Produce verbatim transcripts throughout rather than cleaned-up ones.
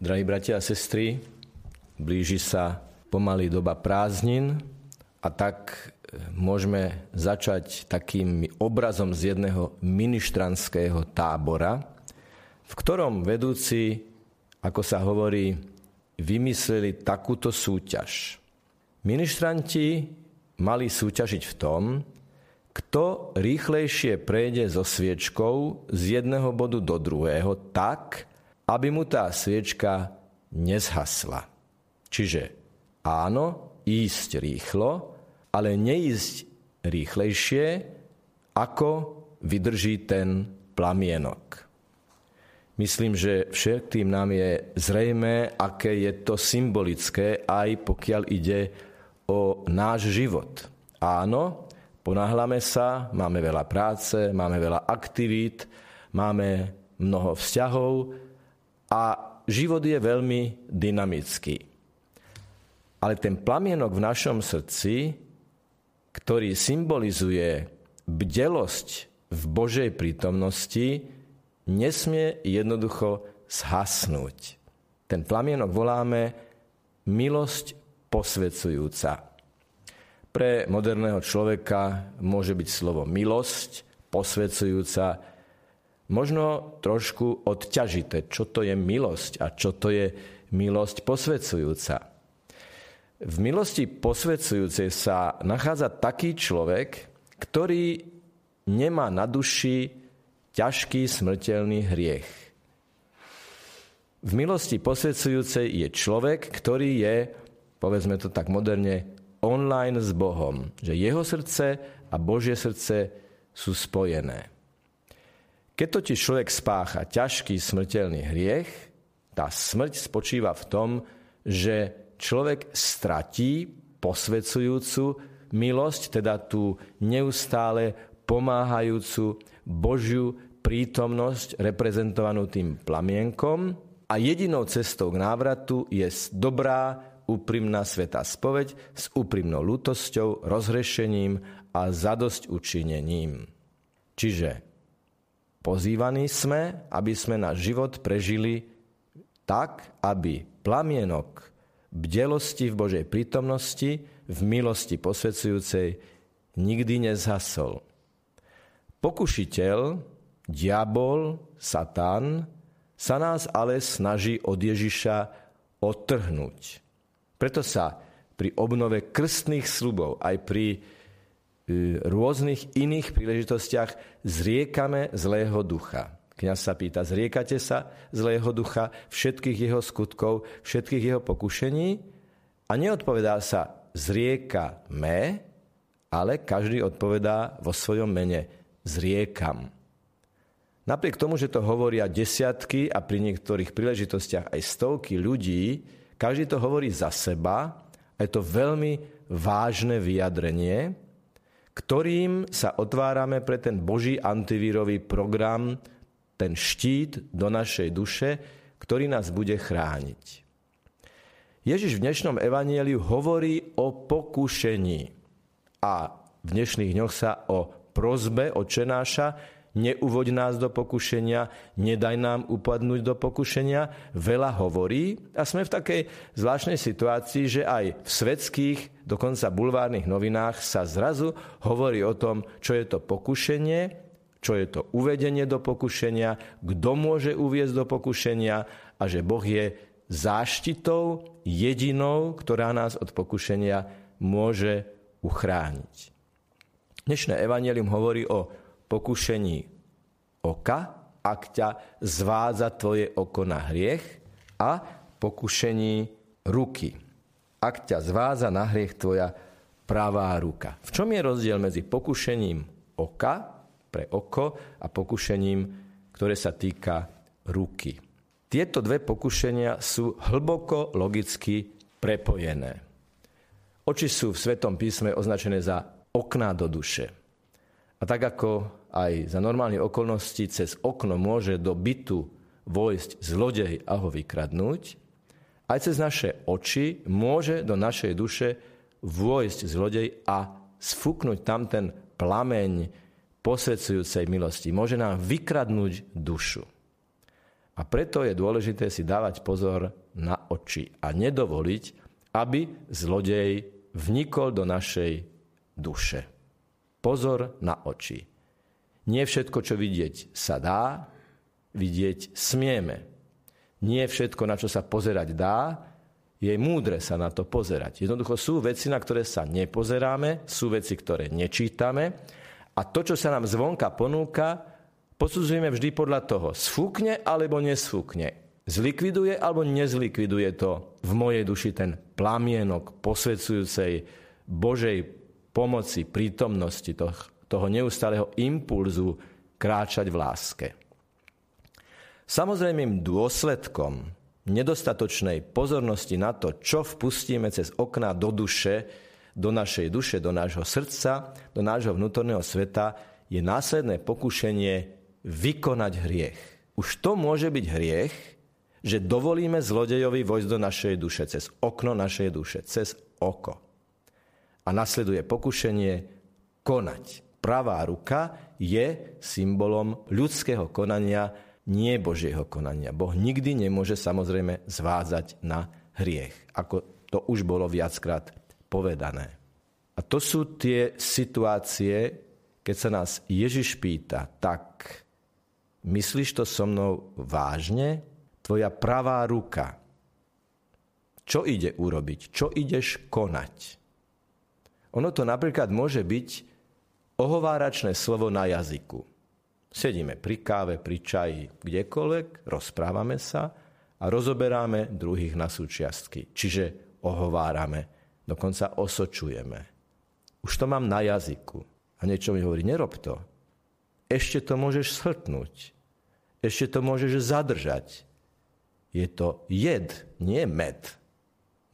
Drahí bratia a sestry, blíži sa pomaly doba prázdnin a tak môžeme začať takým obrazom z jedného ministrantského tábora, v ktorom vedúci, ako sa hovorí, vymysleli takúto súťaž. Ministranti mali súťažiť v tom, kto rýchlejšie prejde so sviečkou z jedného bodu do druhého tak, aby mu tá sviečka nezhasla. Čiže áno, ísť rýchlo, ale neísť rýchlejšie, ako vydrží ten plamienok. Myslím, že všetkým nám je zrejmé, aké je to symbolické, aj pokiaľ ide o náš život. Áno, ponáhľame sa, máme veľa práce, máme veľa aktivít, máme mnoho vzťahov, a život je veľmi dynamický. Ale ten plamienok v našom srdci, ktorý symbolizuje bdelosť v Božej prítomnosti, nesmie jednoducho zhasnúť. Ten plamienok voláme milosť posvedzujúca. Pre moderného človeka môže byť slovo milosť posvedzujúca možno trošku odťažité, čo to je milosť a čo to je milosť posvedzujúca. V milosti posvedzujúcej sa nachádza taký človek, ktorý nemá na duši ťažký smrteľný hriech. V milosti posvedzujúcej je človek, ktorý je, povedzme to tak moderne, online s Bohom. Že jeho srdce a Božie srdce sú spojené. Keď totiž človek spácha ťažký smrteľný hriech, tá smrť spočíva v tom, že človek stratí posvedzujúcu milosť, teda tú neustále pomáhajúcu Božiu prítomnosť reprezentovanú tým plamienkom a jedinou cestou k návratu je dobrá, úprimná svätá spoveď s úprimnou lútosťou, rozhrešením a zadosťučinením. Čiže pozývaní sme, aby sme náš život prežili tak, aby plamienok bdelosti v Božej prítomnosti, v milosti posvedzujúcej nikdy nezhasol. Pokušiteľ, diabol, satán sa nás ale snaží od Ježiša odtrhnúť. Preto sa pri obnove krstných sľubov aj pri rôznych iných príležitostiach zriekame zlého ducha. Kňaz sa pýta, zriekate sa zlého ducha, všetkých jeho skutkov, všetkých jeho pokušení? A neodpovedá sa, zriekame, ale každý odpovedá vo svojom mene, zriekam. Napriek tomu, že to hovoria desiatky a pri niektorých príležitostiach aj stovky ľudí, každý to hovorí za seba a je to veľmi vážne vyjadrenie, ktorým sa otvárame pre ten Boží antivírový program, ten štít do našej duše, ktorý nás bude chrániť. Ježiš v dnešnom evanjeliu hovorí o pokušení a v dnešných dňoch sa o prosbe Otče náša, neuvoď nás do pokušenia, nedaj nám upadnúť do pokušenia, veľa hovorí a sme v takej zvláštnej situácii, že aj v svetských, dokonca bulvárnych novinách sa zrazu hovorí o tom, čo je to pokušenie, čo je to uvedenie do pokušenia, kto môže uviesť do pokušenia a že Boh je záštitou jedinou, ktorá nás od pokušenia môže uchrániť. Dnešné evanjelium hovorí o pokušení oka, ak ťa zvádza tvoje oko na hriech a pokušení ruky, ak ťa zvádza na hriech tvoja pravá ruka. V čom je rozdiel medzi pokušením oka pre oko a pokušením, ktoré sa týka ruky? Tieto dve pokušenia sú hlboko logicky prepojené. Oči sú v Svätom písme označené za okná do duše. A tak ako aj za normálne okolnosti cez okno môže do bytu vojsť zlodej a ho vykradnúť, aj cez naše oči môže do našej duše vojsť zlodej a sfúknuť tam ten plameň posvedzujúcej milosti. Môže nám vykradnúť dušu. A A preto je dôležité si dávať pozor na oči a nedovoliť, aby zlodej vnikol do našej duše. Pozor na oči. Nie všetko, čo vidieť sa dá, vidieť smieme. Nie všetko, na čo sa pozerať dá, je múdre sa na to pozerať. Jednoducho sú veci, na ktoré sa nepozeráme, sú veci, ktoré nečítame a to, čo sa nám zvonka ponúka, posudzujeme vždy podľa toho, sfúkne alebo nesfúkne. Zlikviduje alebo nezlikviduje to v mojej duši ten plamienok posvedzujúcej Božej pomoci, prítomnosti, toho, toho neustáleho impulzu kráčať v láske. Samozrejmým dôsledkom nedostatočnej pozornosti na to, čo vpustíme cez okná do duše, do našej duše, do nášho srdca, do nášho vnútorného sveta, je následné pokušenie vykonať hriech. Už to môže byť hriech, že dovolíme zlodejovi vojsť do našej duše, cez okno našej duše, cez oko. A nasleduje pokušenie konať. Pravá ruka je symbolom ľudského konania, nie Božieho konania. Boh nikdy nemôže samozrejme zvádzať na hriech, ako to už bolo viackrát povedané. A to sú tie situácie, keď sa nás Ježiš pýta, tak myslíš to so mnou vážne? Tvoja pravá ruka. Čo ide urobiť? Čo ideš konať? Ono to napríklad môže byť ohováračné slovo na jazyku. Sedíme pri káve, pri čaji, kdekoľvek, rozprávame sa a rozoberáme druhých na súčiastky. Čiže ohovárame, dokonca osočujeme. Už to mám na jazyku. A niečo mi hovorí, nerob to. Ešte to môžeš shltnúť. Ešte to môžeš zadržať. Je to jed, nie med.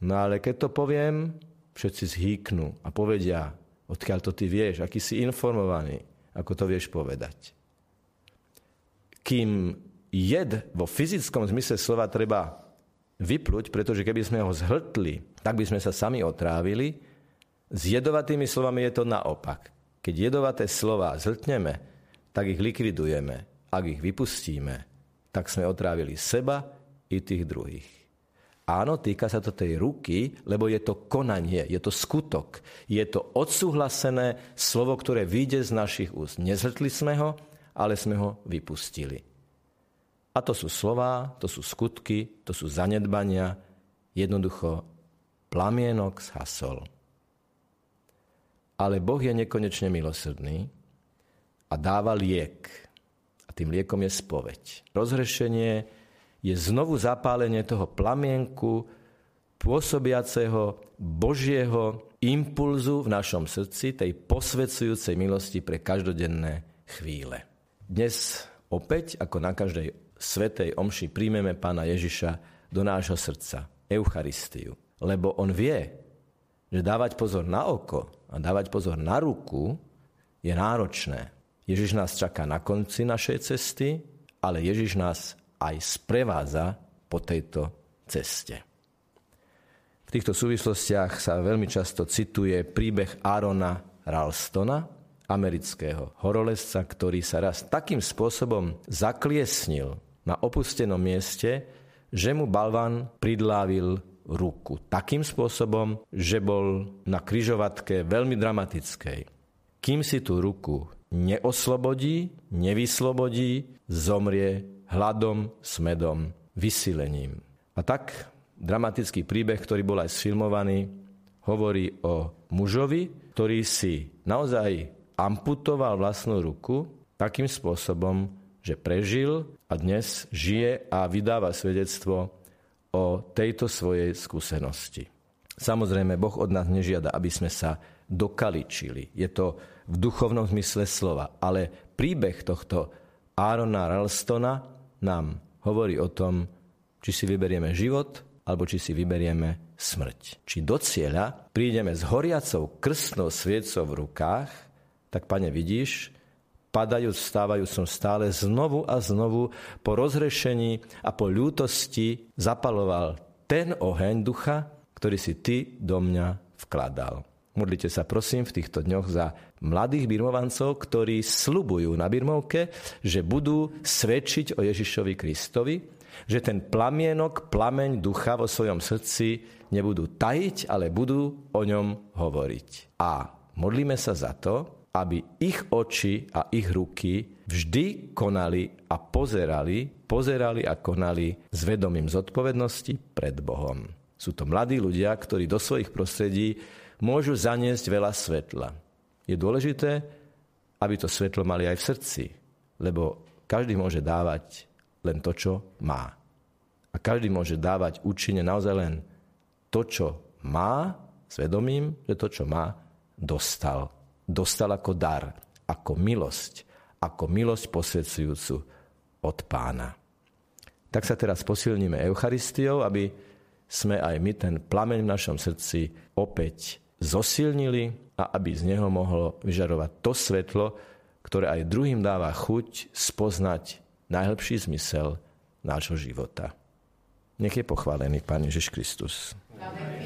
No ale keď to poviem, všetci zhýknú a povedia, odkiaľ to ty vieš, aký si informovaný, ako to vieš povedať. Kým jed vo fyzickom zmysle slova treba vypluť, pretože keby sme ho zhltli, tak by sme sa sami otrávili, s jedovatými slovami je to naopak. Keď jedovaté slová zhltneme, tak ich likvidujeme. Ak ich vypustíme, tak sme otrávili seba i tých druhých. Áno, týka sa to tej ruky, lebo je to konanie, je to skutok. Je to odsúhlasené slovo, ktoré vyjde z našich úst. Nezhltli sme ho, ale sme ho vypustili. A to sú slová, to sú skutky, to sú zanedbania. Jednoducho, plamienok zhasol. Ale Boh je nekonečne milosrdný a dáva liek. A tým liekom je spoveď. Rozhrešenie je znovu zapálenie toho plamienku pôsobiaceho Božieho impulzu v našom srdci, tej posvedzujúcej milosti pre každodenné chvíle. Dnes opäť, ako na každej svätej omši, príjmeme Pána Ježiša do nášho srdca, Eucharistiu. Lebo on vie, že dávať pozor na oko a dávať pozor na ruku je náročné. Ježiš nás čaká na konci našej cesty, ale Ježiš nás aj sprevádza po tejto ceste. V týchto súvislostiach sa veľmi často cituje príbeh Aarona Ralstona, amerického horolezca, ktorý sa raz takým spôsobom zakliesnil na opustenom mieste, že mu balvan pridlávil ruku. Takým spôsobom, že bol na križovatke veľmi dramatickej. Kým si tú ruku neoslobodí, nevyslobodí, zomrie hladom, smedom, vysilením. A tak dramatický príbeh, ktorý bol aj sfilmovaný, hovorí o mužovi, ktorý si naozaj amputoval vlastnú ruku takým spôsobom, že prežil a dnes žije a vydáva svedectvo o tejto svojej skúsenosti. Samozrejme, Boh od nás nežiada, aby sme sa dokaličili. Je to v duchovnom zmysle slova. Ale príbeh tohto Aarona Ralstona nám hovorí o tom, či si vyberieme život, alebo či si vyberieme smrť. Či do cieľa prídeme s horiacou krstnou sviecou v rukách, tak, Pane, vidíš, padajúc, vstávajúc som stále znovu a znovu po rozhrešení a po ľútosti zapaloval ten oheň ducha, ktorý si ty do mňa vkladal. Modlite sa prosím v týchto dňoch za mladých Birmovancov, ktorí sľubujú na Birmovke, že budú svedčiť o Ježišovi Kristovi Že ten plamienok, plameň ducha vo svojom srdci nebudú tajiť, ale budú o ňom hovoriť. A modlíme sa za to, aby ich oči a ich ruky vždy konali a pozerali, pozerali a konali s vedomím zodpovednosti pred Bohom. Sú to mladí ľudia, ktorí do svojich prostredí môžu zaniesť veľa svetla. Je dôležité, aby to svetlo mali aj v srdci, lebo každý môže dávať len to, čo má. A každý môže dávať účinne naozaj len to, čo má, s vedomím, že to, čo má, dostal. Dostal ako dar, ako milosť, ako milosť posvedzujúcu od Pána. Tak sa teraz posilníme Eucharistiou, aby sme aj my ten plameň v našom srdci opäť zosilnili a aby z neho mohlo vyžarovať to svetlo, ktoré aj druhým dáva chuť spoznať najlepší zmysel nášho života. Nech je pochválený Pán Ježiš Kristus. Amen.